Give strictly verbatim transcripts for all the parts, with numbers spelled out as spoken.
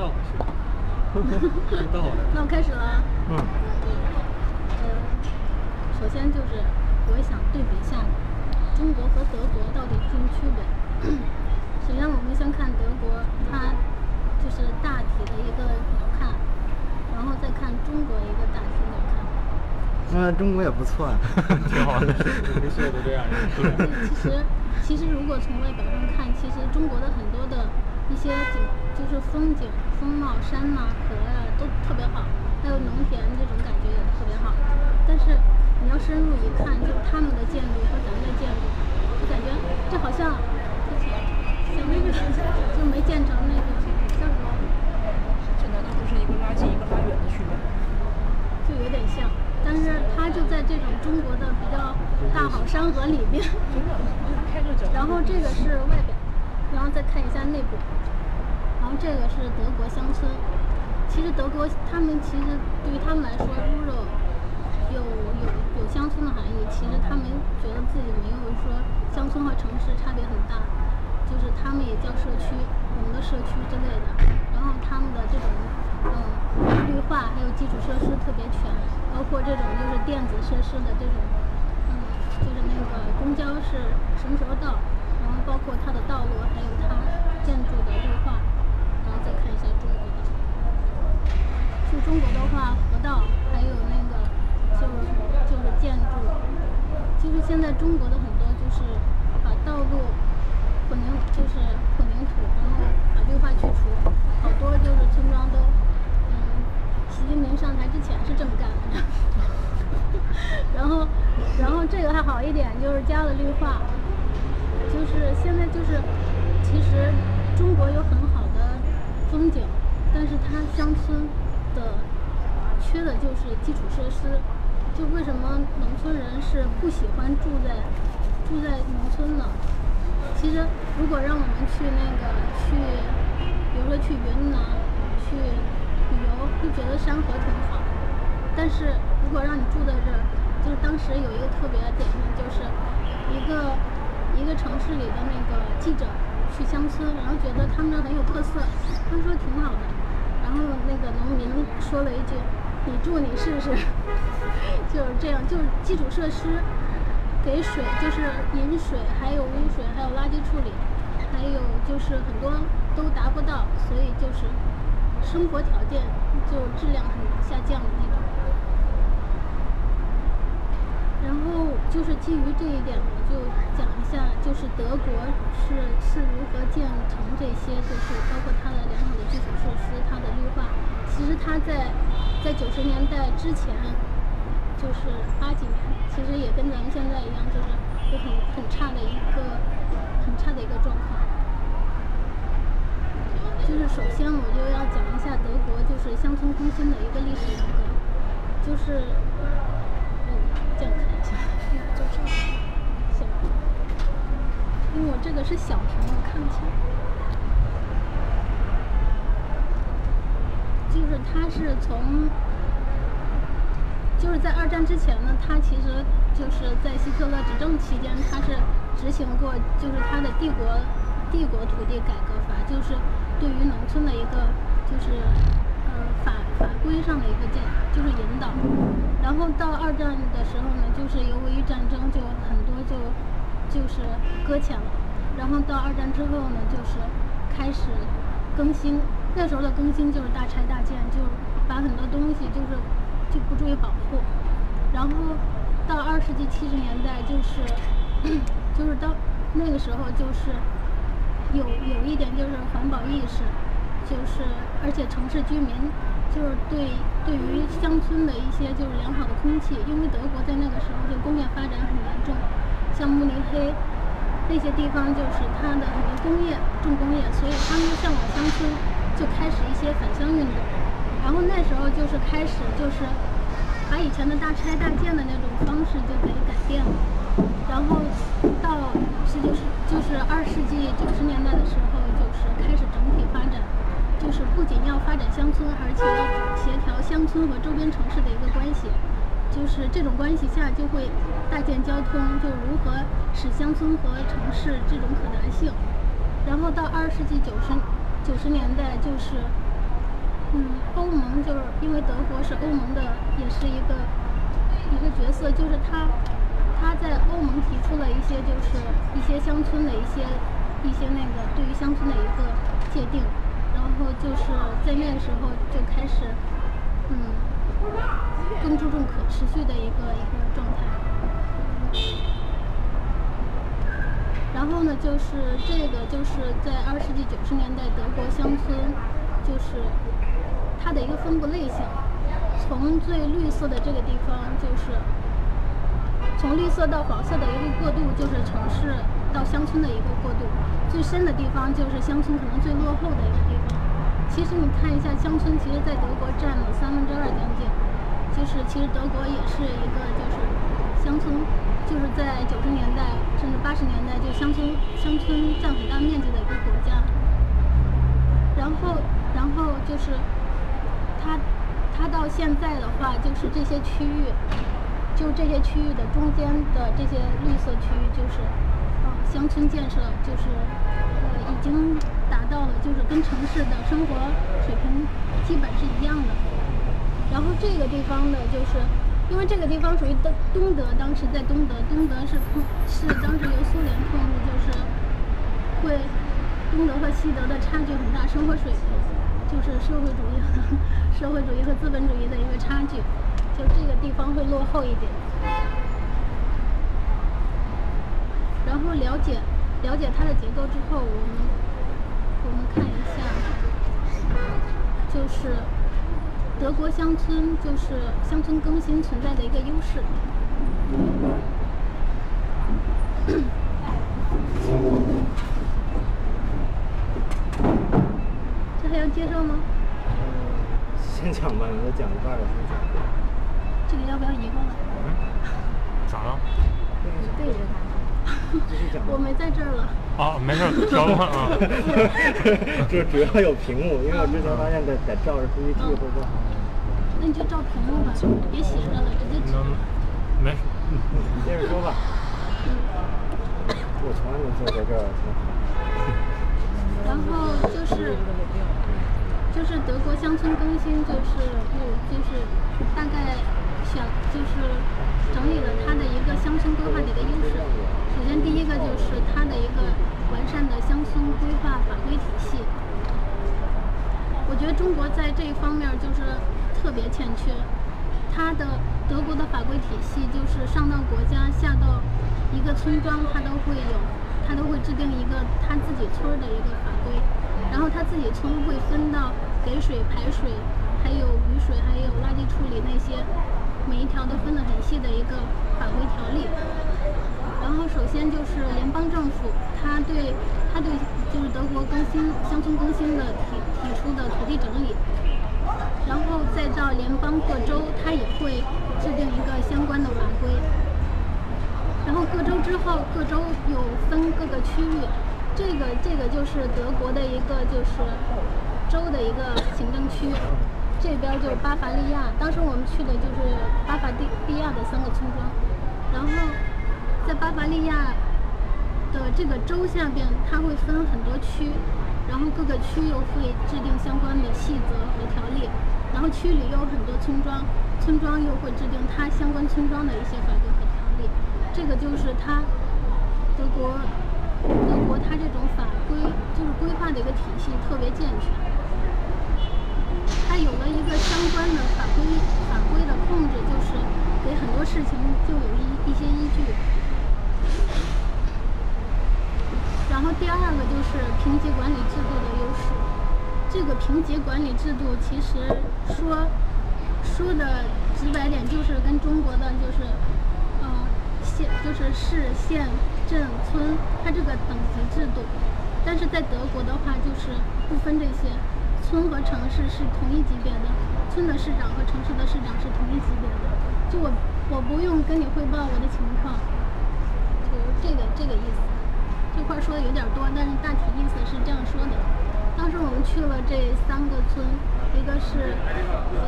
倒回去，倒好了。那我开始了。嗯。呃，首先就是我也想对比一下中国和德国到底有什么区别。首先我们先看德国，它就是大体的一个鸟瞰，然后再看中国一个大体鸟瞰。嗯，中国也不错啊，挺好的，没所有都这样。其实，其实如果从外表上看，其实中国的很多的一些景，就是风景、风貌、山啊、河啊，都特别好，还有农田这种感觉也特别好。但是你要深入一看，就是他们的建筑和咱们的建筑，就感觉这好像之前像那个就没建成那个叫什么？这难道不是一个拉近一个拉远的区别？就有点像。但是它就在这种中国的比较大好山河里边，然后这个是外表，然后再看一下内部，然后这个是德国乡村。其实德国他们其实对于他们来说，猪肉有有有乡村的含义，其实他们觉得自己没有说乡村和城市差别很大，就是他们也叫社区，我们的社区之类的，然后他们的这种嗯绿化还有基础设施特别全。包括这种就是电子设施的这种，嗯，就是那个公交是什么时候到，然后包括它的道路，还有它建筑的绿化，然后再看一下中国的。就中国的话，河道还有那个就是就是建筑，就是现在中国的很多就是把道路混凝就是混凝土，然后把绿化去除，好多就是村庄都。习近平上台之前是这么干的，然后，然后这个还好一点，就是加了绿化，就是现在就是，其实中国有很好的风景，但是它乡村的缺的就是基础设施，就为什么农村人是不喜欢住在住在农村呢？其实如果让我们去那个去，比如说去云南，去。旅游会觉得山河挺好，但是如果让你住在这儿，就是当时有一个特别典型，就是一个一个城市里的那个记者去乡村，然后觉得他们这很有特色，他们说挺好的，然后那个农民说了一句：“你住你试试。”就是这样，就是基础设施，给水就是饮水，还有污水，还有垃圾处理，还有就是很多都达不到，所以就是。生活条件就质量很下降的那种，然后就是基于这一点，我就讲一下，就是德国是是如何建成这些，就是包括它的良好的基础设施，它的绿化。其实它在在九十年代之前，就是八几年，其实也跟咱们现在一样，就是有很很差的一个很差的一个状况。就是首先我就要讲一下德国就是乡村中心的一个历史人物，就是嗯这样看一下，就这样，行，因为我这个是小屏我看不清，就是它是从就是在二战之前呢，它其实就是在希特勒执政期间，它是执行过就是它的帝国帝国土地改革法，就是对于农村的一个就是呃法法规上的一个建就是引导，然后到二战的时候呢，就是由于战争就很多就就是搁浅了，然后到二战之后呢，就是开始更新，那时候的更新就是大拆大建，就是把很多东西就是就不注意保护，然后到二世纪七十年代就是就是到那个时候就是。有有一点就是环保意识，就是而且城市居民就是对对于乡村的一些就是良好的空气，因为德国在那个时候就工业发展很严重，像慕尼黑那些地方就是它的很多工业重工业，所以他们向往乡村，就开始一些返乡运动，然后那时候就是开始就是把以前的大拆大建的那种方式就给改变了，然后到是就是。就是二世纪九十年代的时候，就是开始整体发展，就是不仅要发展乡村，而且要协调乡村和周边城市的一个关系。就是这种关系下，就会搭建交通，就如何使乡村和城市这种可达性。然后到二世纪九十九十年代，就是嗯，欧盟就是因为德国是欧盟的，也是一个一个角色，就是他他在欧盟提出了一些就是一些乡村的一些一些那个对于乡村的一个界定，然后就是在那个时候就开始嗯更注重可持续的一个一个状态。然后呢，就是这个就是在二十世纪九十年代德国乡村，就是它的一个分布类型，从最绿色的这个地方，就是从绿色到黄色的一个过渡，就是城市到乡村的一个过渡。最深的地方就是乡村可能最落后的一个地方。其实你看一下，乡村其实在德国占了三分之二将近，就是其实德国也是一个就是。乡村就是在九十年代甚至八十年代，就乡村乡村占很大面积的一个国家。然后，然后就是它它到现在的话，就是这些区域，就这些区域的中间的这些绿色区域，就是呃乡村建设就是呃已经达到了，就是跟城市的生活水平基本是一样的。然后这个地方的就是。因为这个地方属于东东德，当时在东德，东德是控是当时由苏联控制，就是会东德和西德的差距很大，生活水平就是社会主义和社会主义和资本主义的一个差距，就这个地方会落后一点。然后了解了解它的结构之后，我们我们看一下，就是。德国乡村就是乡村更新存在的一个优势。这还要介绍吗？先讲吧，你都讲一半了。这个要不要移过来？嗯，咋了？对着他。我没在这儿了。啊，没事，调换啊。就主要有屏幕，因为我之前发现得得照着 P P T 会不好。那你就照屏幕吧，别写着了，直接指。没事，你接着说吧。我从来没坐在这儿。然后就是，就是德国乡村更新，就是我就是大概想就是整理了它的一个乡村规划的一个优势。首先第一个就是它的一个完善的乡村规划法规体系。我觉得中国在这一方面就是。特别欠缺，它的德国的法规体系就是上到国家，下到一个村庄，它都会有，它都会制定一个它自己村的一个法规，然后它自己村会分到给水、排水，还有雨水，还有垃圾处理那些，每一条都分得很细的一个法规条例。然后首先就是联邦政府，它对它对就是德国更新乡村更新的提提出的土地整理。然后再到联邦各州，它也会制定一个相关的法规。然后各州之后，各州有分各个区域，这个这个就是德国的一个就是州的一个行政区。这边就是巴伐利亚，当时我们去的就是巴伐利亚的三个村庄。然后在巴伐利亚的这个州下边，它会分很多区。然后各个区又会制定相关的细则和条例，然后区里有很多村庄，村庄又会制定它相关村庄的一些法规和条例。这个就是它德国德国它这种法规就是规划的一个体系特别健全，它有了一个相关的法规法规的控制，就是给很多事情就有一一些依据。然后第二个就是评级管理制度的优势。这个评级管理制度其实说说的直白点，就是跟中国的就是嗯县就是市县镇村它这个等级制度，但是在德国的话就是不分这些，村和城市是同一级别的，村的市长和城市的市长是同一级别的。就我我不用跟你汇报我的情况，就这个这个意思。这块说的有点多，但是大体意思是这样说的。当时我们去了这三个村，一个是呃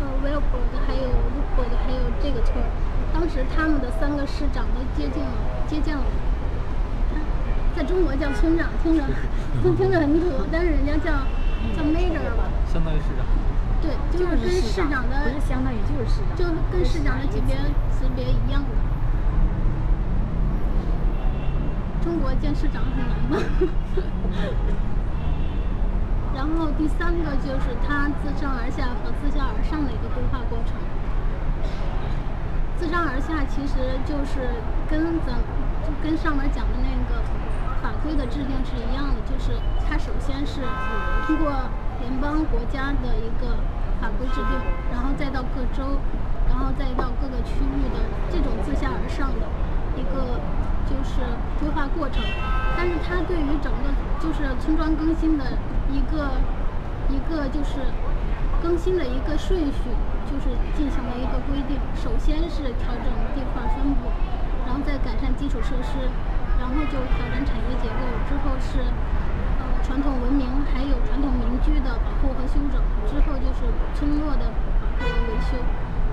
呃威尔伯格，还有卢伯格，还有这个村。当时他们的三个市长都接近了，接见了我。在中国叫村长，听着听着很土，但是人家叫叫 major 吧，相当于市长。对，就是跟市长的，不是相当于就是市长，就是跟市长的级别级别一样的。中国见市长很难吗？然后第三个就是它自上而下和自下而上的一个规划过程。自上而下其实就是跟咱跟上面讲的那个法规的制定是一样的，就是它首先是通过联邦国家的一个法规制定，然后再到各州，然后再到各个区域的这种自下而上的一个就是规划过程。但是它对于整个就是村庄更新的一个一个就是更新的一个顺序，就是进行了一个规定，首先是调整地块分布，然后再改善基础设施，然后就调整产业结构，之后是呃传统文明还有传统民居的保护和修整，之后就是村落的保护和维修。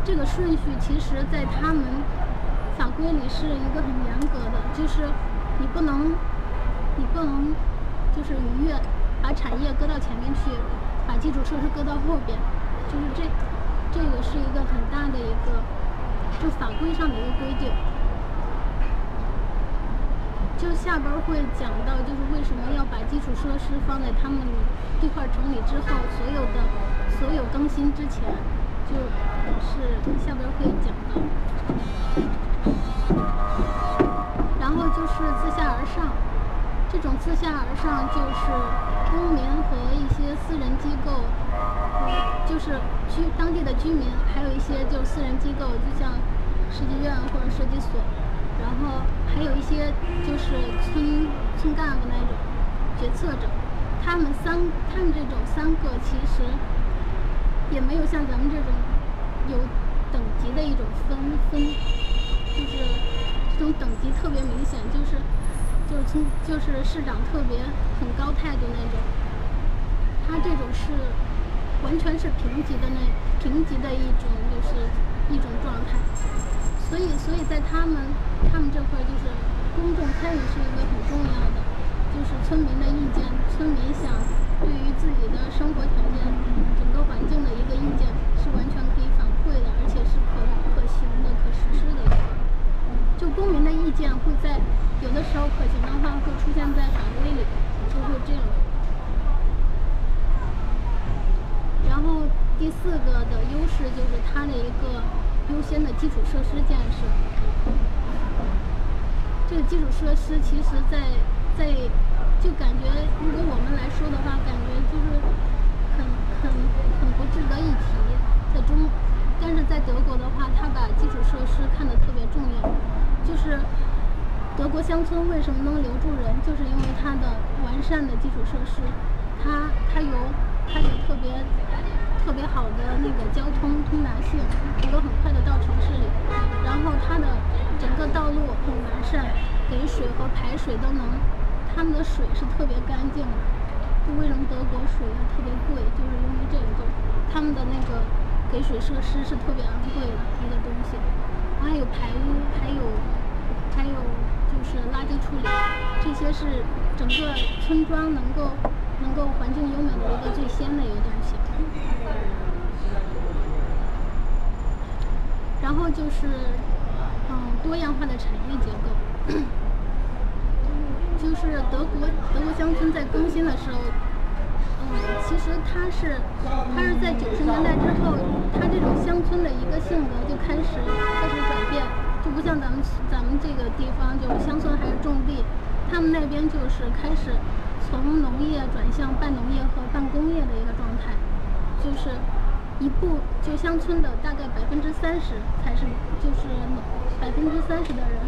这个顺序其实在他们法规里是一个很严格的，就是你不能你不能就是逾越，把产业搁到前面去，把基础设施搁到后边，就是这这个是一个很大的一个就法规上的一个规定。就下边会讲到就是为什么要把基础设施放在他们地块整理之后，所有的所有更新之前，就是下边会讲到。然后就是自下而上，这种自下而上就是公民和一些私人机构，嗯、就是居当地的居民，还有一些就是私人机构，就像设计院或者设计所，然后还有一些就是村村干部那种决策者，他们三他们这种三个其实也没有像咱们这种有等级的一种分分，就是这种等级特别明显，就是。就是村，就是市长特别很高态度那种，他这种是完全是平级的那平级的一种就是一种状态，所以所以在他们他们这块就是公众参与是一个很重要的，就是村民的意见，村民想对于自己的生活条件、整个环境的一个意见是完全可以反馈的，而且是可可行的、可实施的一个。就公民的意见会在有的时候可行的话会出现在法规里，就会这样。然后第四个的优势就是它的一个优先的基础设施建设。这个基础设施其实在在就感觉，如果我们来说的话，感觉就是很很很不值得一提，在中，但是在德国的话，它把基础设施看得特别重要。就是德国乡村为什么能留住人，就是因为它的完善的基础设施，它它有它有特别特别好的那个交通通达性，能够很快的到城市里，然后它的整个道路很完善，给水和排水都能，他们的水是特别干净的。就为什么德国水特别贵，就是因为这个，就他们的那个给水设施是特别昂贵的一个东西。还有排污，还有还有就是垃圾处理，这些是整个村庄能够能够环境优美的一个最先的一个东西。然后就是嗯多样化的产业结构，就是德国德国乡村在更新的时候，嗯其实它是它是在九十年代之后，它这种乡村的一个性格就开始开始转变。就不像咱们咱们这个地方，就是乡村还是种地，他们那边就是开始从农业转向半农业和半工业的一个状态，就是一步就乡村的大概百分之三十才是就是百分之三十的人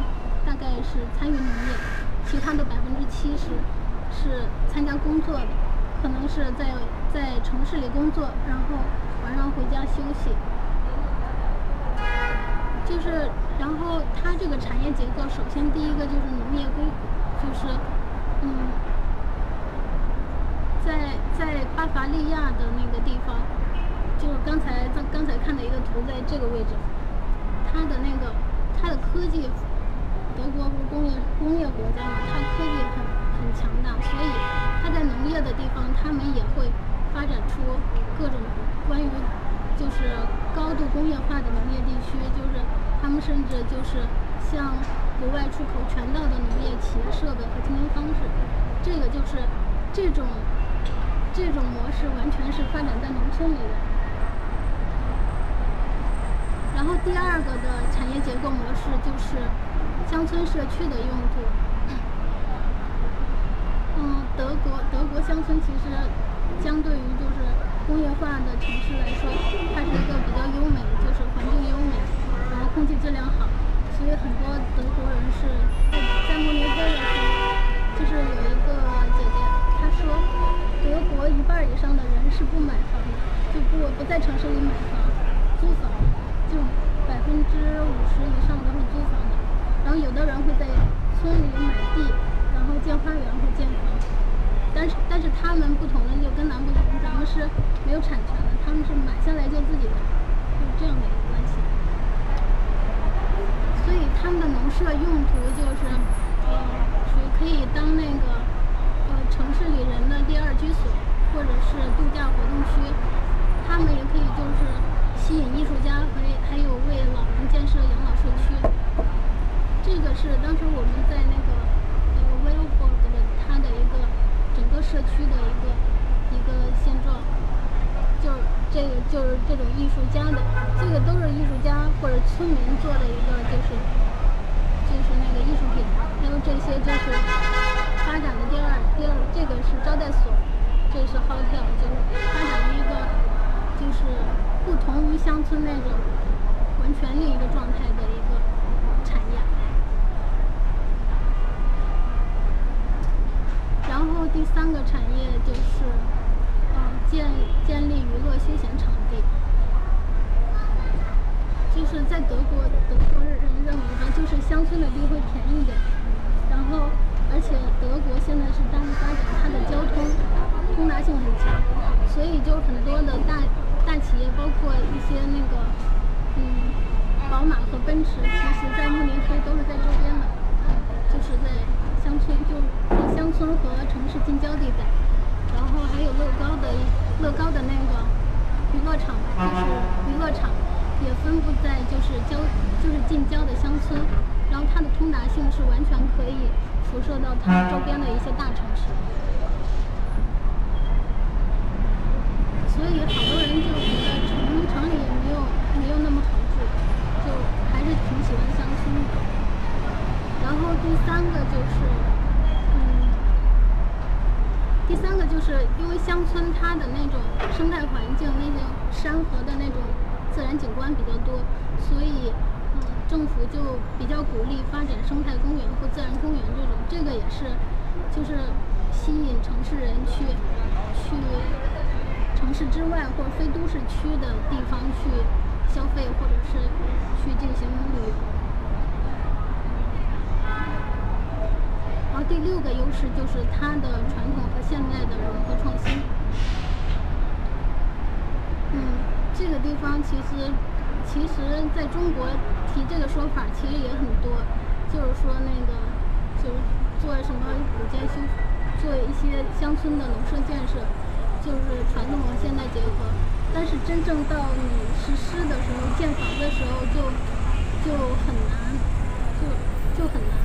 大概是参与农业，其他的百分之七十是参加工作的，可能是在在城市里工作，然后晚上回家休息。就是，然后它这个产业结构，首先第一个就是农业硅谷，就是，嗯，在在巴伐利亚的那个地方，就是刚才刚刚才看的一个图，在这个位置，它的那个它的科技，德国不是工业工业国家嘛，它科技很很强大，所以它在农业的地方，他们也会发展出各种关于就是高度工业化的农业地区，就是他们甚至就是向国外出口全套的农业企业设备和经营方式。这个就是这种这种模式完全是发展在农村里的。然后第二个的产业结构模式就是乡村社区的用途。嗯，德国德国乡村其实相对于就是工业化的城市来说，它是一个比较优美，就是环境优美，然后空气质量好，所以很多德国人是在慕尼黑的时候，就是有一个姐姐她说，德国一半以上的人是不买房的，就不不在城市里买房，租房。就百分之五十以上都是租房的，然后有的人会在村里买地，然后建花园或建房，但是但是他们不同的就跟咱们不同，咱们是没有产权的，他们是买下来就自己的，就是这样的一个关系。所以他们的农舍用途就是，呃，属于可以当那个呃城市里人的第二居所，或者是度假活动区，他们也可以就是。吸引艺术家和还有为老人建设养老社区，这个是当时我们在那个那个 Wilborg 的它的一个整个社区的一个一个现状，就是这个就是这种艺术家的，这个都是艺术家或者村民做的一个就是就是那个艺术品，还有这些就是发展的第二第二这个是招待所，这个是 hotel， 就是发展的一个就是。不同于乡村那种完全另一个状态的一个产业。然后第三个产业就是，嗯，建建立娱乐休闲场地。就是在德国，德国人认为吧，就是乡村的地会便宜一点。然后，而且德国现在是大力发展它的交通通达性很强，所以就很多的大。大企业包括一些那个，嗯，宝马和奔驰，其实在慕尼黑都是在周边的，就是在乡村，就是乡村和城市近郊地带。然后还有乐高的乐高的那个娱乐场，就是娱乐场也分布在就是郊就是近郊的乡村，然后它的通达性是完全可以辐射到它周边的一些大城市。所以好多人就觉得城城里也没有没有那么好住，就还是挺喜欢乡村的。然后第三个就是，嗯，第三个就是因为乡村它的那种生态环境、那种山河的那种自然景观比较多，所以嗯，政府就比较鼓励发展生态公园或自然公园这种，这个也是就是吸引城市人去去。城市之外或者非都市区的地方去消费，或者是去进行旅游。然后第六个优势就是它的传统和现代的融合创新。嗯，这个地方其实其实在中国提这个说法其实也很多，就是说那个就是做什么古建修，做一些乡村的农舍建设。就是传统和现代结合，但是真正到你实施的时候，建房的时候就就很难，就就很难。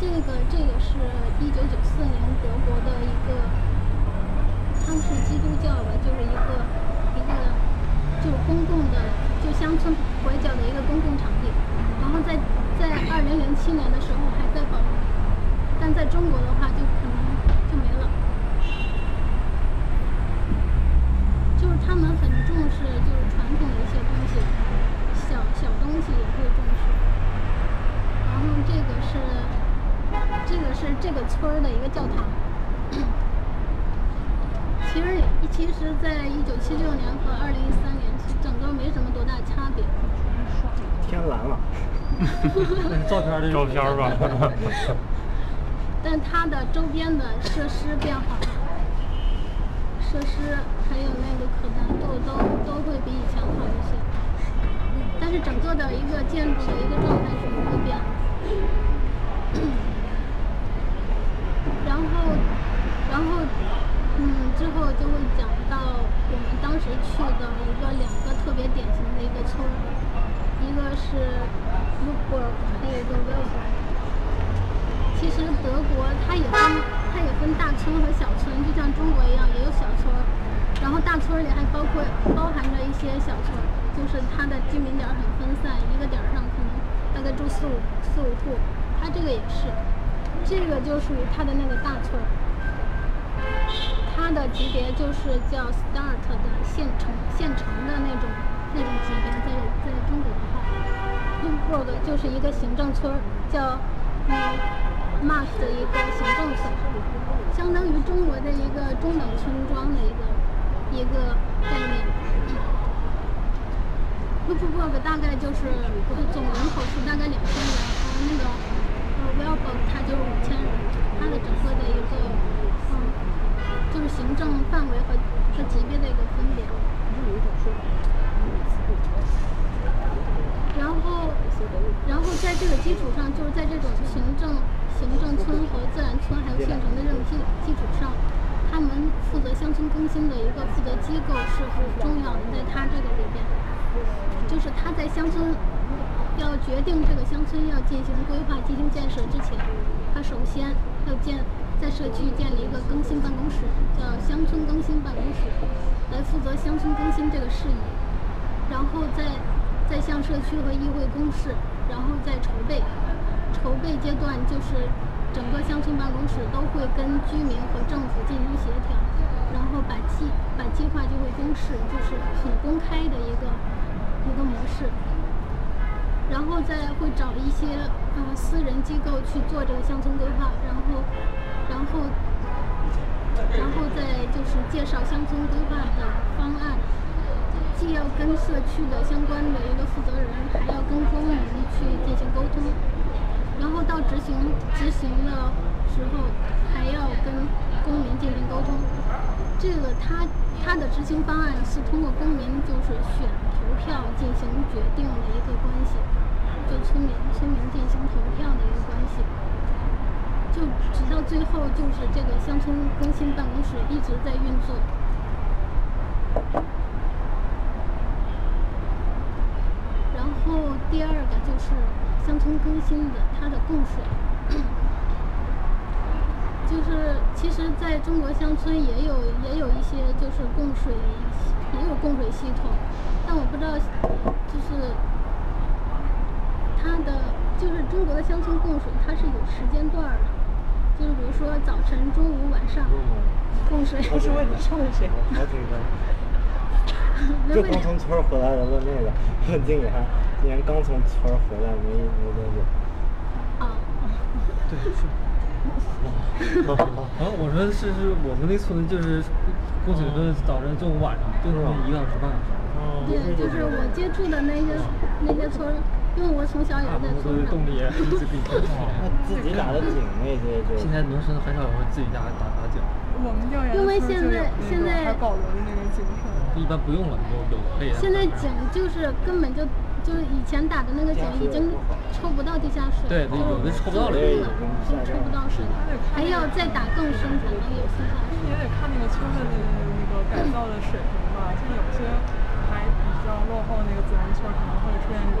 这个这个是一九九四年德国的一个，他们是基督教吧，就是一个一个就是公共的，就乡村拐角的一个公共场地。然后在在二零零七年的时候还在保留，但在中国的话就可能就没了。就是他们很重视，就是传统的一些东西，小小东西也会重视。然后这个是，这个是这个村儿的一个教堂。其实，其实，在一九七六年和二零一三年，其实整个没什么多大差别。天蓝了。照片儿，照片儿吧。但它的周边的设施变好了。设施还有那个可难度都都会比以前好一些，但是整个的一个建筑的一个状态是不会变的。然后，然后，嗯，之后就会讲到我们当时去的一个两个特别典型的一个村，一个是卢布尔，还有一个维尔伯尔。其实德国它也分它也分大村和小村，就像中国一样也有小村，然后大村里还包括包含着一些小村，就是它的居民点很分散，一个点上可能大概住四五四五户，它这个也是，这个就属于它的那个大村。 它的级别就是叫 start 的县城，县城的那种那种级别，在在中国的话 ，Luxembourg 就是一个行政村，叫嗯 Maas 的一个行政村，相当于中国的一个中等村庄的一个一个概念。Luxembourg 大概就是总人口数大概两千人，然后那个呃 Weilburg 它就是五千人，它的整个的一个。 就是行政范围和和级别的一个分别。然后，然后在这个基础上，就是在这种行政行政村和自然村还有县城的这种基基础上，他们负责乡村更新的一个负责机构是很重要的，在它这个里边，就是它在乡村要决定这个乡村要进行规划、进行建设之前，它首先要建。 在社区建立一个更新办公室，叫乡村更新办公室，来负责乡村更新这个事宜，然后再再向社区和议会公示，然后再筹备。筹备阶段就是整个乡村办公室都会跟居民和政府进行协调，然后把计把计划就会公示，就是很公开的一个一个模式。然后再会找一些嗯、呃、私人机构去做这个乡村规划，然后。 然后，然后再就是介绍乡村规划的方案，既要跟社区的相关的一个负责人，还要跟公民去进行沟通。然后到执行执行的时候，还要跟公民进行沟通。这个它它的执行方案是通过公民就是选投票进行决定的一个关系，就村民村民进行投票的一个关系。 就直到最后，就是这个乡村更新办公室一直在运作。然后第二个就是乡村更新的它的供水，就是其实在中国乡村也有也有一些就是供水也有供水系统，但我不知道就是它的就是中国的乡村供水它是有时间段的。 就是比如说早晨、中午、晚上，供水。不是问你供水，好紧张。就刚从村儿回来的问那个，问经理还竟然刚从村儿回来没没多久。啊。对。啊，我说是是我们那村就是供水是早晨、中午、晚上，就是一个小时半。哦。对，就是我接触的那些那些村。 因为我从小也在村上，自己打的井那些就现在农村很少有人自己家打打井。我们调研因为现在现在还保留着那个井水，一般不用了，有有可以。现在井就是根本就就是以前打的那个井已经抽不到地下水，对，有的抽不到了，已经抽不到水，还要再打更深才能有地下水。也得看那个村的那个那个改造的水平吧，像有些还比较落后那个自然村可能会出现这种。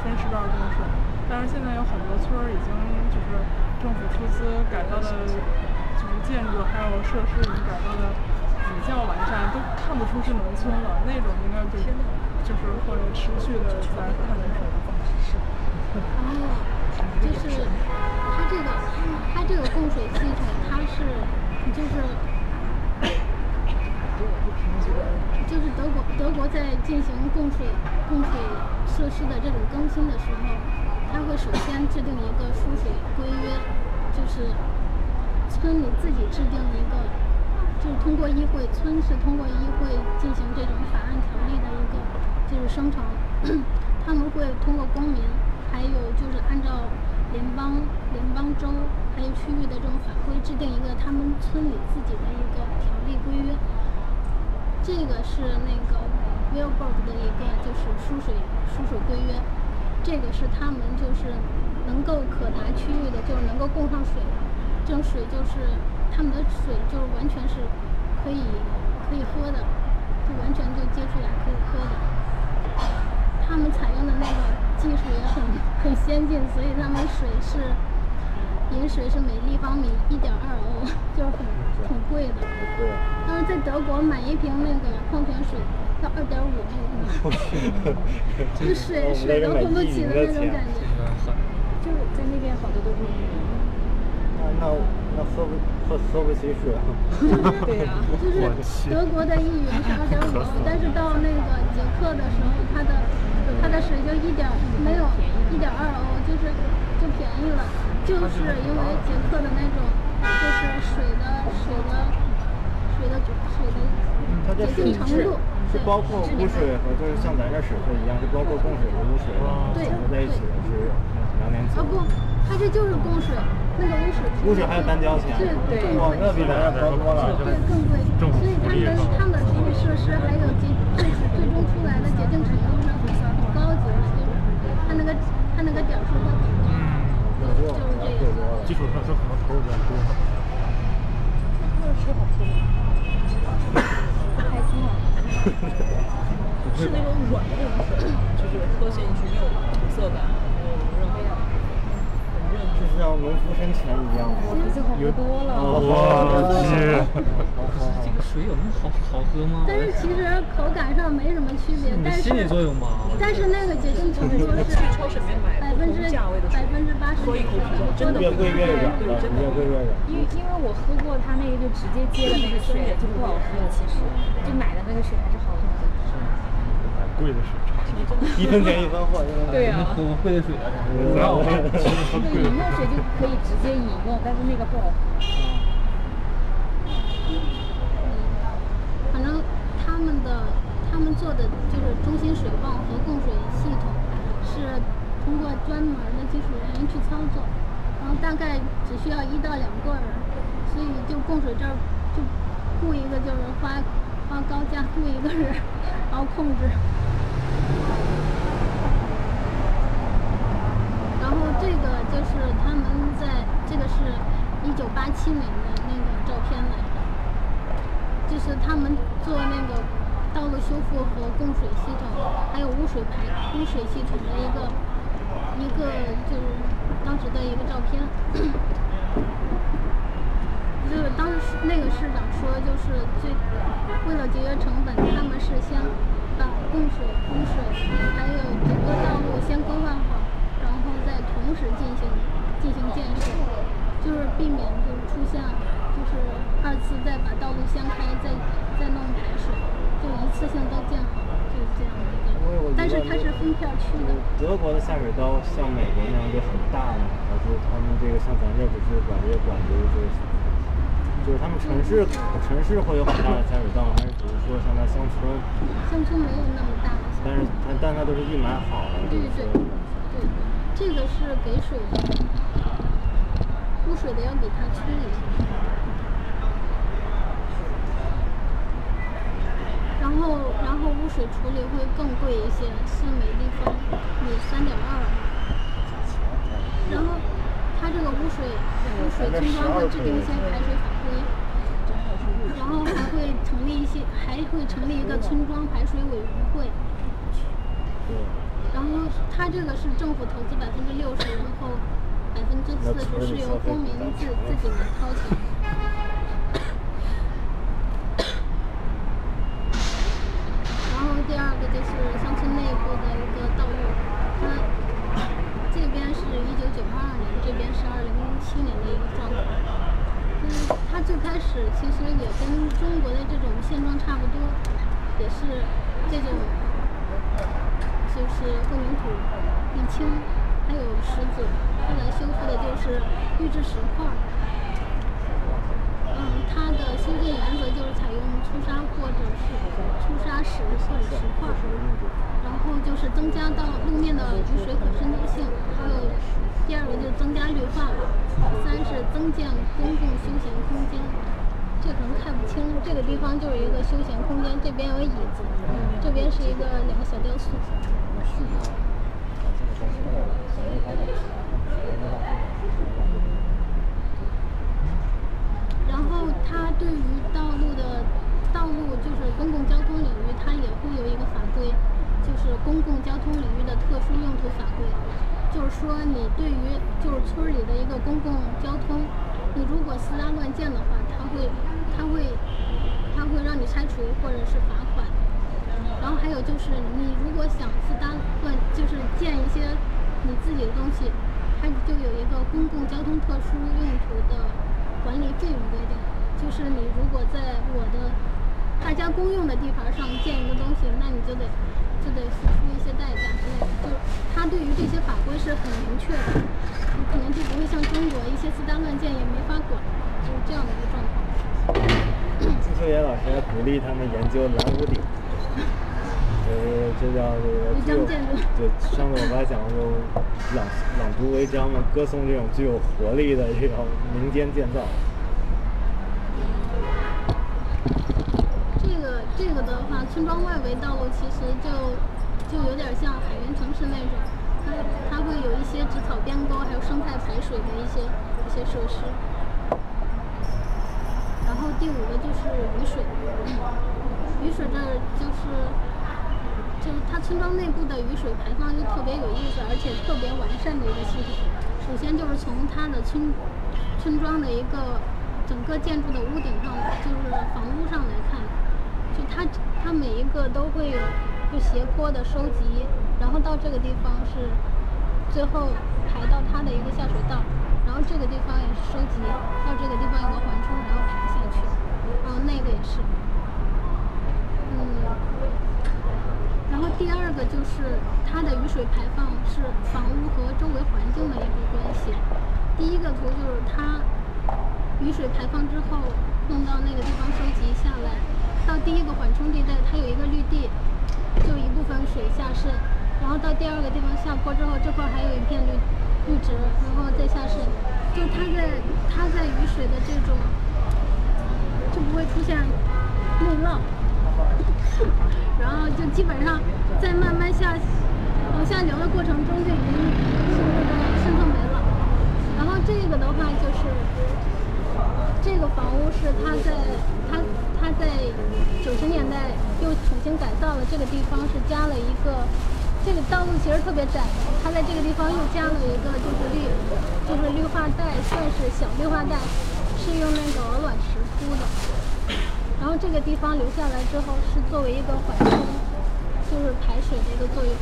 分时段供水，但是现在有很多村儿已经就是政府出资改造的，就是建筑还有设施已经改造的比较完善，都看不出是农村了。那种应该就是就是会持续的自然碳排放的方式。哦，就是它这个它这个供水系统，它是就是。 就是德国，德国在进行供水、供水设施的这种更新的时候，它会首先制定一个输水规约，就是村里自己制定一个，就是通过议会，村是通过议会进行这种法案条例的一个就是生成，他们会通过公民，还有就是按照联邦、联邦州还有区域的这种法规制定一个他们村里自己的一个条例规约。 这个是那个 Weilburg 的一个就是输水输水规约，这个是他们就是能够可达区域的，就是能够供上水的，这种水就是他们的水就是完全是可以可以喝的，就完全对接触呀可以喝的。他们采用的那个技术也很很先进，所以他们水是饮水是每立方米一点二欧，就是很很贵的。对。但是在德国买一瓶那个矿泉水要二点五欧，就水水都分不起的那种感觉。就是在那边好多都是。那那喝不喝喝不起水啊？对呀，就是德国的一元是二点五欧，但是到那个捷克的时候，它的它的水就一点没有一点二欧，就是就便宜了，就是因为捷克的那种就是水的水的水的水的洁净程度。是包括污水和就是像咱这水是一样，是包括供水和污水结合在一起的是两点几。啊不，它这就是供水，那个污水。污水还要单交钱。对对。哇，那比咱这高多了。对，更贵。所以他们他们的体育设施还有最最终出来的洁净程度上很高级了，就是它那个它那个点数很高，就是这个。基础设施可能投入比较多。那是好吃吗？还挺好。 是那种软的那种水，就是喝进去没有苦涩感，没有任何的，反正就像农夫山泉一样。我们这好喝多了。我去，这个水有那么好好喝吗？但是其实口感上没什么区别，但是心理作用嘛。但是那个洁净程度是去超市里面买百分之百分之八十，喝一口啤酒真的越贵越软，对，真的越贵越软。因为因为我喝过他那个就直接接的那个水就不好喝，其实就买的那个水还是好喝的。 贵的水，一分钱一分货，对呀，喝贵的水啊，然后对饮用水就可以直接饮用，但是那个不好喝。反正他们的他们做的就是中心水泵和供水系统，是通过专门的技术人员去操作，然后大概只需要一到两个人，所以就供水这儿就雇一个就是花花高价雇一个人，然后控制。 然后这个就是他们在这个是一九八七年的那个照片来着，就是他们做那个道路修复和供水系统，还有污水排污水系统的一个一个就是当时的一个照片，就是当时那个市长说，就是最为了节约成本，他们是先。 把供水、供水还有整个道路先规划好，然后再同时进行进行建设，就是避免就是出现就是二次再把道路掀开再再弄排水，就一次性都建好，就是这样的一个。但是它是分片区的。德国的下水道像美国那样就很大吗？还是他们这个像咱这不是管这管这个？ 就是他们城市，城市会有很大的下水道，还是比如说像在乡村？乡村没有那么大。但是它，但它都是预埋好的。对对对，对，这个是给水的，污水的要给它清理。然后，然后污水处理会更贵一些，是每立方米三点二。然后。 它这个污水污水终端会制定一些排水法规，然后还会成立一些，还会成立一个村庄排水委员会。然后它这个是政府投资百分之六十，然后百分之四十是由公民自自己来掏钱。然后第二个就是乡村内部的一个道路，它。 这边是一九九二年，这边是二零零七年的一个状况。嗯，它最开始其实也跟中国的这种现状差不多，也是这种就是混凝土沥青，还有石子，后来修复的就是预制石块。嗯，它的修建原则就是采用粗砂或者是粗砂石或者石块。 然后就是增加到路面的雨水可渗透性，还有第二个就是增加绿化，三是增建公共休闲空间。这可能看不清，这个地方就是一个休闲空间，这边有椅子，这边是一个两个小雕塑。然后它对于道路的。道路就是公共交通领域，它也会有一个法规，就是公共交通领域的特殊用途法规。就是说，你对于就是村里的一个公共交通，你如果私搭乱建的话，它会它会它会让你拆除或者是罚款。然后还有就是，你如果想私搭乱，就是建一些你自己的东西，它就有一个公共交通特殊用途的管理费用规定。就是你如果在我的大家公用的地盘上建一个东西，那你就得就得付出一些代价之类的。就是他对于这些法规是很明确的，你可能就不会像中国一些私搭乱建也没法管，就是这样的一个状况。金秋野老师鼓励他们研究蓝屋顶，呃，这叫这个违章建筑。对，上次我爸讲过朗朗读违章嘛，歌颂这种具有活力的这种民间建造。这个的话，村庄外围道路其实就就有点像海绵城市那种，它它会有一些植草编沟，还有生态排水的一些一些设施。然后第五个就是雨水，雨水这就是就是它村庄内部的雨水排放就特别有意思，而且特别完善的一个系统。首先就是从它的村村庄的一个整个建筑的屋顶上，就是房屋上来看。就它，它每一个都会有就斜坡的收集，然后到这个地方是最后排到它的一个下水道，然后这个地方也是收集，到这个地方有个缓冲，然后排下去，然后那个也是，嗯，然后第二个就是它的雨水排放是房屋和周围环境的一个关系。第一个图就是它雨水排放之后弄到那个地方收集下来。到第一个缓冲地带，它有一个绿地，就一部分水下渗，然后到第二个地方下坡之后，这块还有一片绿绿植，然后再下渗，就它在它在雨水的这种就不会出现内涝，然后就基本上在慢慢下往下流的过程中，这雨渗透没了。然后这个的话就是这个房屋是它在它。它在九十年代又重新改造了这个地方，是加了一个这个道路其实特别窄，它在这个地方又加了一个就是绿就是绿化带，算是小绿化带，是用那个鹅卵石铺的。然后这个地方留下来之后，是作为一个缓冲，就是排水的一个作用。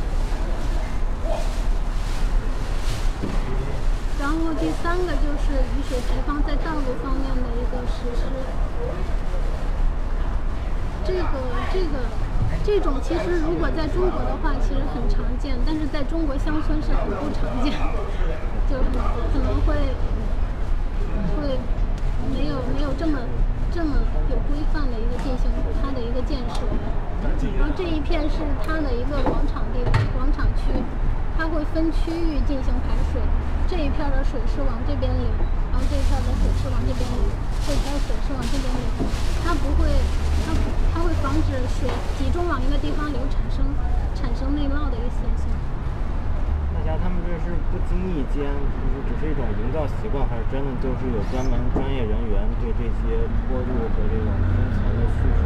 然后第三个就是雨水排放在道路方面的一个实施。这个这个这种其实如果在中国的话，其实很常见，但是在中国乡村是很不常见的，就是可能会会没有没有这么这么有规范的一个进行它的一个建设。然后这一片是它的一个广场地广场区，它会分区域进行排水，这一片的水是往这边流，然后这一片的水是往这边流，这一片水是往这边流，它不会。它, 它会防止水集中往一个地方流，产生产生内涝的一个现象。大家他们这是不经意间，就是只是一种营造习惯，还是真的就是有专门专业人员对这些坡度和这种分层的蓄水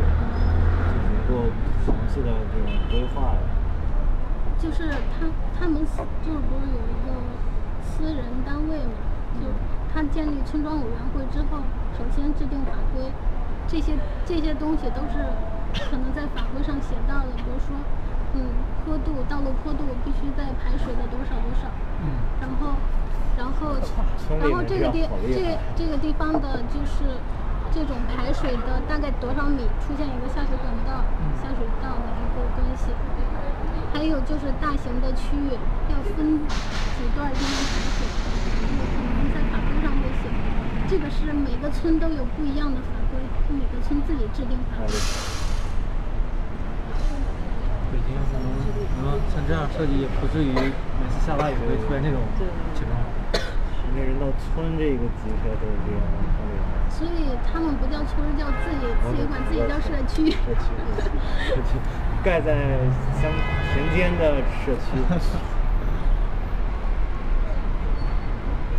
能够详细的这种规划的？就是他他们就是不是有一个私人单位嘛？就他建立村庄委员会之后，首先制定法规。这些这些东西都是可能在法规上写到的，比如说，嗯，坡度道路坡度必须在排水的多少多少，嗯，然后，然后，然后这个地这这个地方的就是这种排水的大概多少米出现一个下水管道、下水道的一个关系，还有就是大型的区域要分几段进行排水，可能在法规上会写，这个是每个村都有不一样的法。每个村自己制定法律。北京可能可能像这样设计，不至于每次下大雨会出现这种情况。那人到村这个级别都是这样的。所以他们不叫村，叫自己自己管自己叫社区。社区，社区，盖在乡田间的社区。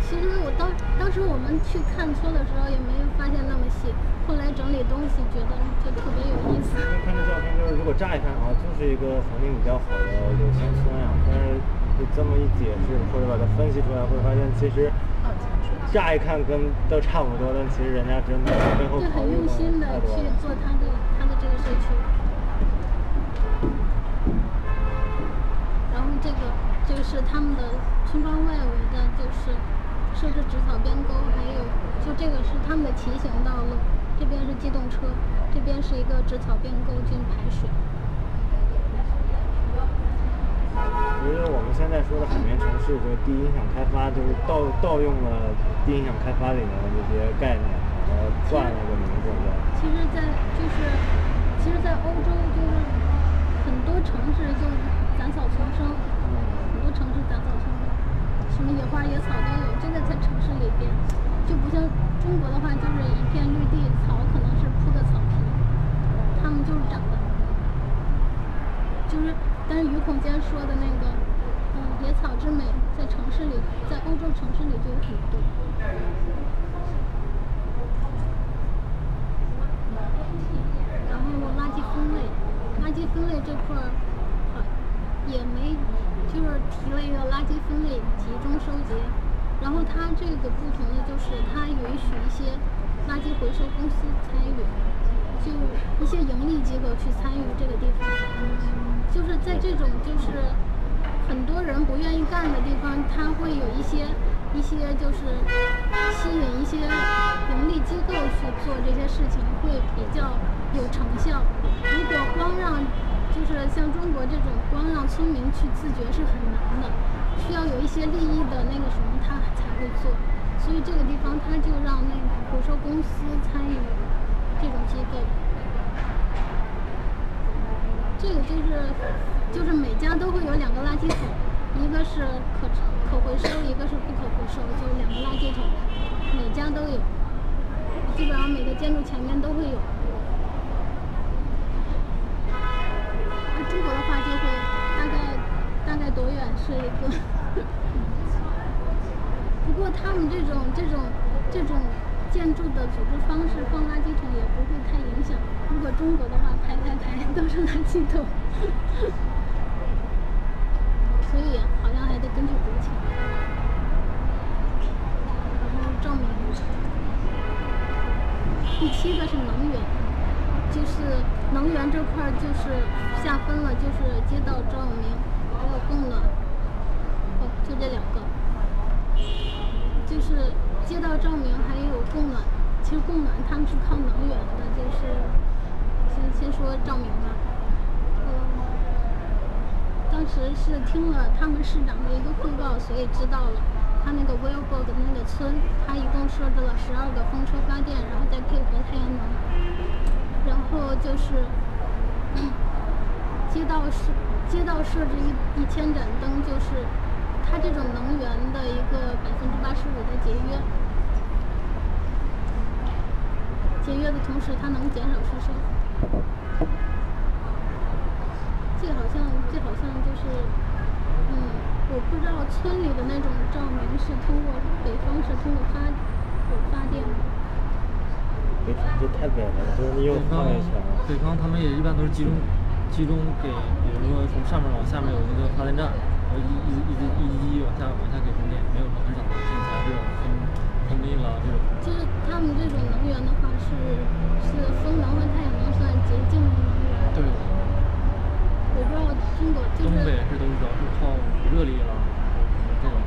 其实我当当时我们去看村的时候也没有发现那么细，后来整理东东西，觉得就特别有意思。看这照片，就是如果乍一看好像就是一个环境比较好的柳青村啊，但是你这么一解释或者把它分析出来，会发现其实乍一看跟都差不多，但其实人家真的背后考虑的太多了。就很用心的去做他的他的这个社区，然后这个就是他们的村庄外围的，就是设置植草编沟，还有就这个是他们的骑行道路。 这边是机动车，这边是一个植草变沟菌排水。其实我们现在说的海绵城市，就是第一影响开发，就是盗盗用了第一影响开发里面的这些概念，然后换了个名字的。其实，在就是，其实，在欧洲就是很多城市就杂草丛生，很多城市杂草丛生，什么野花野草都有，这个在城市里边就不像。 中国的话就是一片绿地，草可能是铺的草皮，它们就是长的，就是但是于孔坚说的那个，嗯，野草之美在城市里，在欧洲城市里就有很多。然后垃圾分类，垃圾分类这块儿、啊、也没，就是提了一个垃圾分类集中收集。 然后它这个不同的就是，它允许一些垃圾回收公司参与，就一些盈利机构去参与这个地方。就是在这种就是很多人不愿意干的地方，它会有一些一些就是吸引一些盈利机构去做这些事情，会比较有成效。如果光让就是像中国这种光让村民去自觉是很难的，需要有一些利益的那个什么。 他才会做，所以这个地方他就让那个回收公司参与这种机构。这个就是就是每家都会有两个垃圾桶，一个是可可回收，一个是不可回收，就两个垃圾桶，每家都有，基本上每个建筑前面都会有。那中国的话就会大概大概多远是一个？不过他们这种这种这种建筑的组织方式放垃圾桶也不会太影响。如果中国的话，排排排都是垃圾桶，所以好像还得根据国情。然后照明，第七个是能源，就是能源这块就是下分了，就是街道照明还有供暖，哦，就这两个。 就是街道照明还有供暖，其实供暖他们是靠能源的，就是先先说照明吧。嗯，当时是听了他们市长的一个汇报，所以知道了他那个 Wilbur 的那个村，他一共设置了十二个风车发电，然后再配合太阳能，然后就是街道设街道设置一一千盏灯，就是。 它这种能源的一个百分之八十五的节约，节约的同时，它能减少税收。这好像，这好像就是，嗯，我不知道村里的那种照明是通过北方是通过发发电的。北方这太北了，就是又放一圈了。北方他们也一般都是集中集中给，比如说从上面往下面有一个发电站。 一一直一一往下往下给供电，没有很少的剩下这种风力了这种。就是他们这种能源的话是是风能和太阳能算洁净能源。对。我不知道中国就是。东北是都主要是靠热力了，这种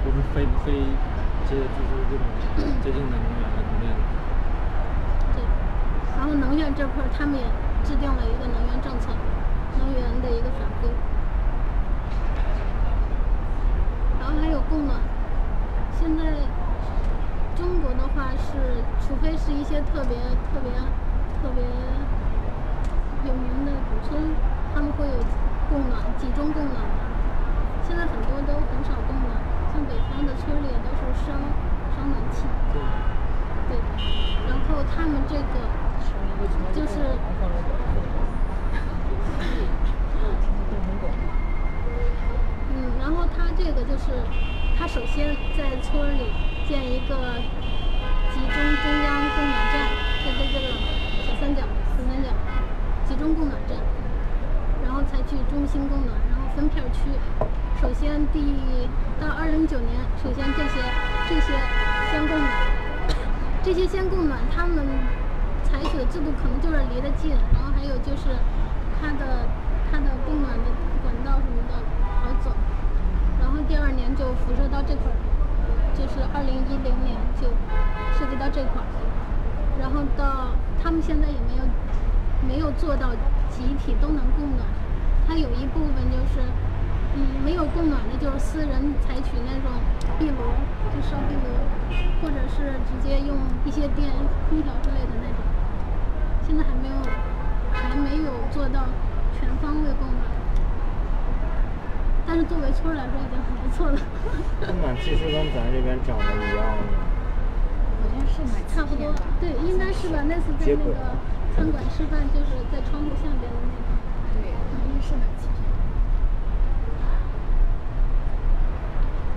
不是非非这就是这种洁净能源来供电。对，然后能源这块他们也制定了一个能源政策，能源的一个法规。 还有供暖。现在中国的话是，除非是一些特别特别特别有名的古村，他们会有供暖，集中供暖的。现在很多都很少供暖，像北方的村里也都是烧烧暖气。对。对。然后他们这个就是。 然后他这个就是，他首先在村里建一个集中中央供暖站，这跟这个小三第到二零一九年，首先这些这些先供暖，这些先供暖，他们采取的制度可能就是离得近，然后还有就是它的它的供暖的管道什么的好走，然后第二年就辐射到这块儿，就是二零一零年就涉及到这块儿，然后到他们现在也没有没有做到集体都能供暖，它有一部分就是。 嗯，没有供暖的，就是私人采取那种壁炉，就烧壁炉，或者是直接用一些电、空调之类的那种。现在还没有，还没有做到全方位供暖，但是作为村来说已经很不错了。供暖技术跟咱这边长得一样吗？我觉得是差不多，对，应该是吧。那次在那个餐馆吃饭，就是在窗户下边的那个。对，应该是暖气。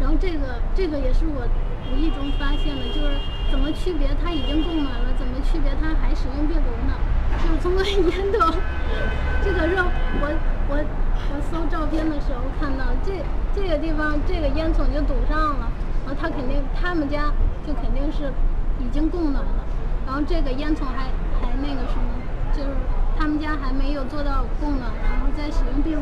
然后这个这个也是我无意中发现的，就是怎么区别它已经供暖了，怎么区别它还使用壁炉呢？就是通过烟斗，这个让我我我搜照片的时候看到这这个地方这个烟囱就堵上了，然后他肯定他们家就肯定是已经供暖了，然后这个烟囱还还那个什么，就是他们家还没有做到供暖，然后再使用壁炉。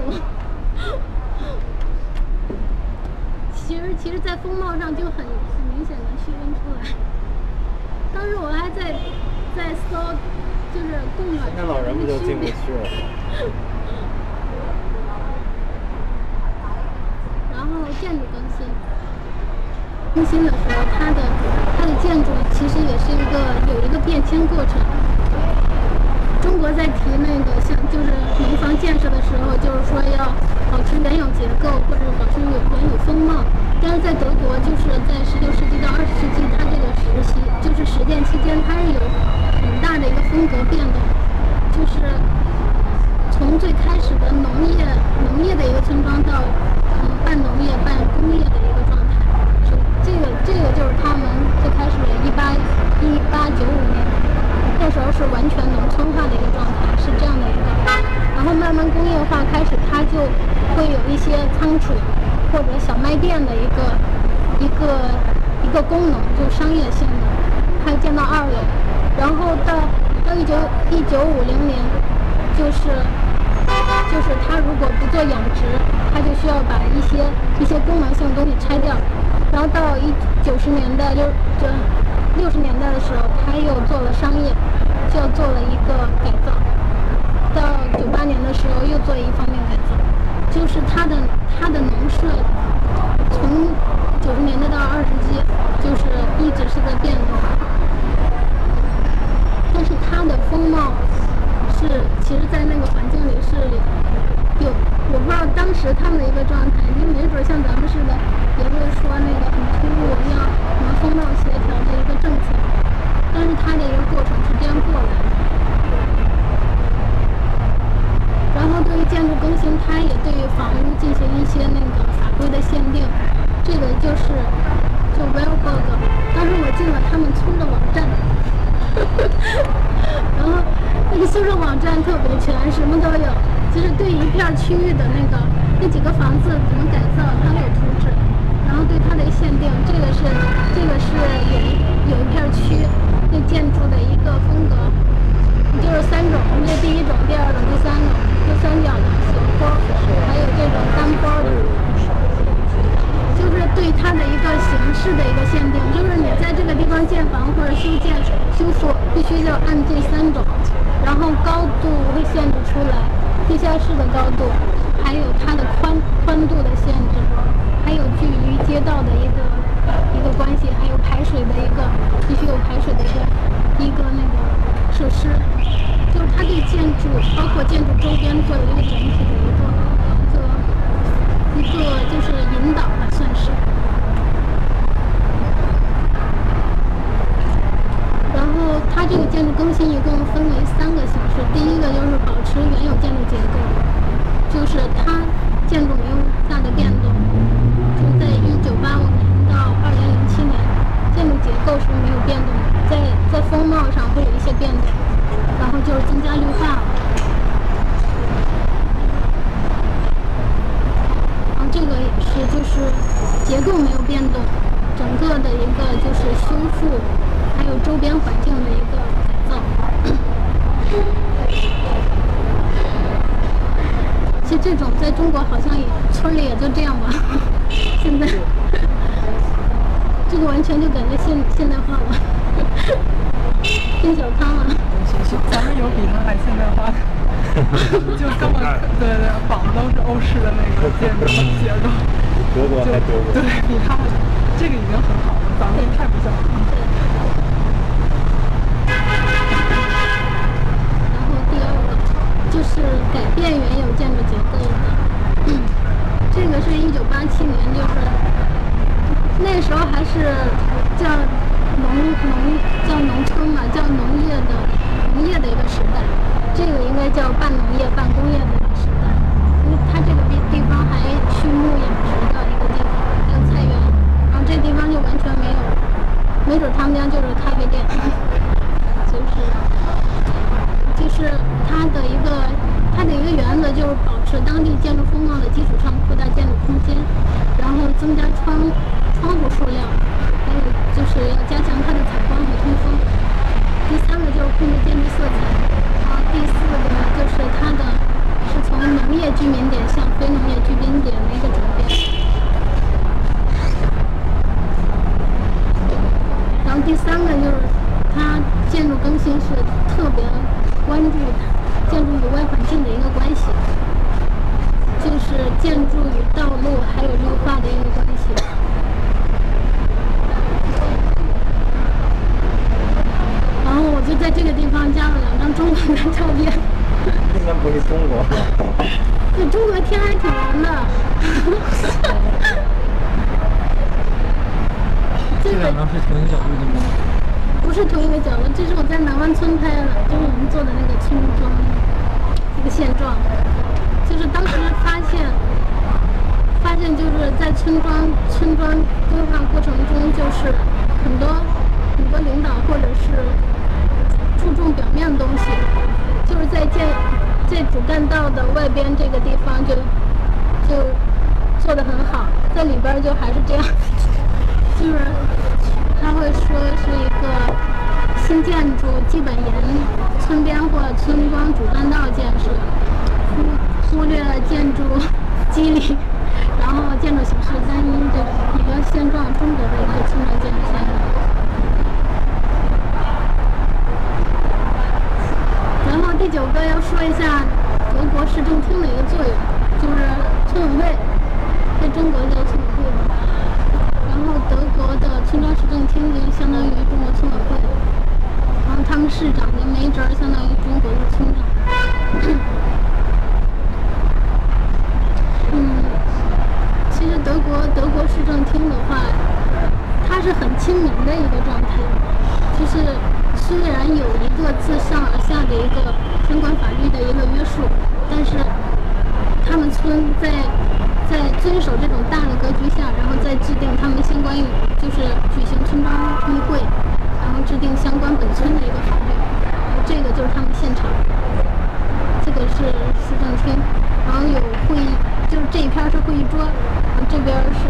其实，其实，在风貌上就很很明显的区分出来。当时我还在在搜，就是供暖。那老人不就进不去了。然后建筑更新，更新的时候，它的它的建筑其实也是一个有一个变迁过程。中国在提那个像就是楼房建设的时候，就是说要。 保持原有结构，或者保持有原有风貌，但是在德国，就是在十六世纪到二十世纪，它这个时期就是实践期间，它是有很大的一个风格变动，就是从最开始的农业农业的一个村庄到嗯半农业半工业的一个状态，是这个这个就是他们最开始的一八一八九五年，那时候是完全农村化的一个状态，是这样的一个，然后慢慢工业化开始，它就。 会有一些仓储或者小卖店的一个一个一个功能，就是商业性的，它建到二楼，然后到到一九一九五零年，就是就是它如果不做养殖，它就需要把一些一些功能性的东西拆掉，然后到一九十年代六这六十年代的时候，它又做了商业，就要做了一个改造，到九八年的时候又做一方面改造。 就是它的它的农舍，从九十年代到二十世纪，就是一直是在变动，但是它的风貌是，其实，在那个环境里是有，我不知道当时他们的一个状态，因为没准像咱们似的，也会说那个很突兀，要什么风貌协调的一个政策，但是它的一个过程是这样过来的。 然后对于建筑更新，它也对于房屋进行一些那个法规的限定，这个就是就 Wellbog， 当时我进了他们村的网站，然后那个宿舍网站特别全，什么都有，就是对一片区域的那个那几个房子怎么改造，它有图纸，然后对它的限定，这个是这个是有一有一片区对建筑的一个风格，就是三种，这第一种、第二种、第三种。 三角的斜坡，还有这种单坡的，就是对它的一个形式的一个限定，就是你在这个地方建房或者修建、修复，必须要按这三种，然后高度会限制出来，地下室的高度，还有它的宽宽度的限制，还有距离街道的一个一个关系，还有排水的一个必须有排水的一个一个那个设施。 就是它对建筑，包括建筑周边做一个整体的一个一个一个就是引导吧，算是。然后它这个建筑更新一共分为三个形式，第一个就是保持原有建筑结构，就是它建筑没有大的变动，就在一九八五年到二零零七年，建筑结构是没有变动的，在在风貌上会有一些变动。 然后就是增加绿化，然后这个也是实就是结构没有变动，整个的一个就是修复，还有周边环境的一个改造。其实这种在中国好像也村里也就这样吧，现在这个完全就感觉现现代化了，变小康了。咱们有比他还现代化的。就根本对对，仿的都是欧式的那个建筑结构，德国还德国，对，你看这个已经很好了，咱们太不像了。然后第二个就是改变原有建筑结构的，这个是一九八七年，就是那时候还是叫农农叫农村嘛，叫农业的农业的一个时代。这个应该叫半农业半工业的时代，因为它这个地地方还畜牧养殖的一个地方，还有菜园，然后这地方就完全没有，没准他们家就是咖啡店，就是就是它的一个它的一个原则就是保持当地建筑风貌的基础上扩大建筑空间，然后增加窗窗户数量，还有就是要加强它的采光和通风。第三个就是控制建筑色彩。第四个就是它的是从农业居民点向非农业居民点的一个转变，然后第三个就是它建筑更新是特别关注建筑与外环境的一个关系，就是建筑与道路还有绿化的一个关系。然后我就在这个地方加了两张中国的照片。应该不是中国。对，中国天还挺蓝的。这两张是同一个角度的吗？不是同一个角度，这是我在南湾村拍的，就是我们做的那个村庄一个现状。就是当时发现，发现就是在村庄村庄规划过程中，就是很多。很多领导或者是注重表面的东西，就是在建在主干道的外边这个地方就就做得很好，在里边就还是这样，就是他会说是一个新建筑基本沿村边或村庄主干道建设，忽忽略了建筑肌理，然后建筑形式单一的一个现状，中国的一个村庄建筑现状。然后第九个要说一下德国市政厅的一个作用，就是村委会，在中国叫村委会，然后德国的村庄市政厅就相当于中国村委会，然后他们市长的没准相当于中国的村长。嗯，其实德国德国市政厅的话，它是很亲民的一个状态，就是。虽然有一个自上而下的一个相关法律的一个约束，但是他们村在在遵守这种大的格局下，然后再制定他们相关于就是举行村庄议会，然后制定相关本村的一个法律，这个就是他们现场，这个是市政厅，然后有会议，就是这一片是会议桌，然后这边是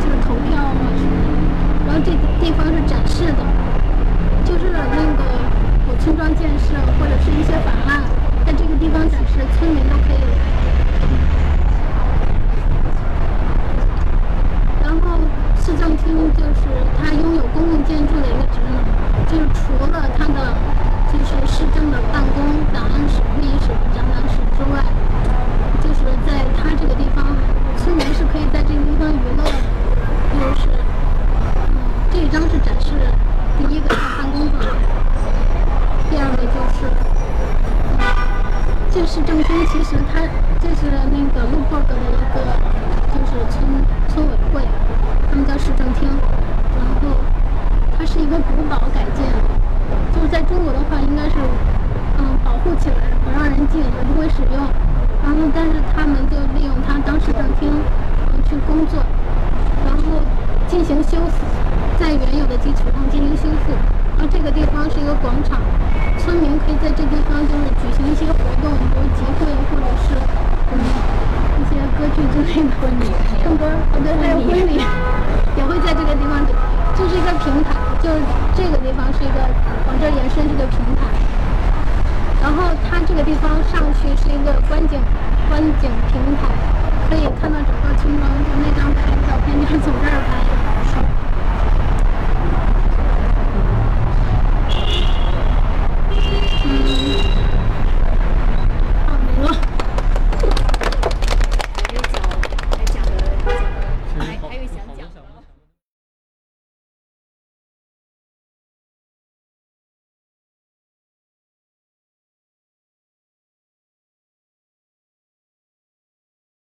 就是投票嘛，然后这地方是展示的。就是那个有村庄建设或者是一些法案，在这个地方展示，村民都可以来。然后市政厅就是它拥有公共建筑的一个职能，就是除了它的就是市政的办公、档案室、会议室和展览室之外，就是在它这个地方，村民是可以在这个地方娱乐的，就是嗯，这一张是展示。第一个是办公房，第二个就是，嗯、这市政厅其实它这是那个路泊格的一个就是村村委会，他们叫市政厅，然后它是一个古堡改建，就是在中国的话应该是嗯保护起来，不让人进也不会使用，然后但是他们就利用它当市政厅然后去工作，然后进行修复。在原有的基础上进行修复，然后这个地方是一个广场，村民可以在这地方就是举行一些活动，比如集会或者是嗯，一些歌剧之类的婚礼，更多哦对，还有婚礼也会在这个地方，这是一个平台，就是这个地方是一个往这延伸去的平台，然后它这个地方上去是一个观景观景平台，可以看到整个村庄，就那张拍的照片就是从这儿拍。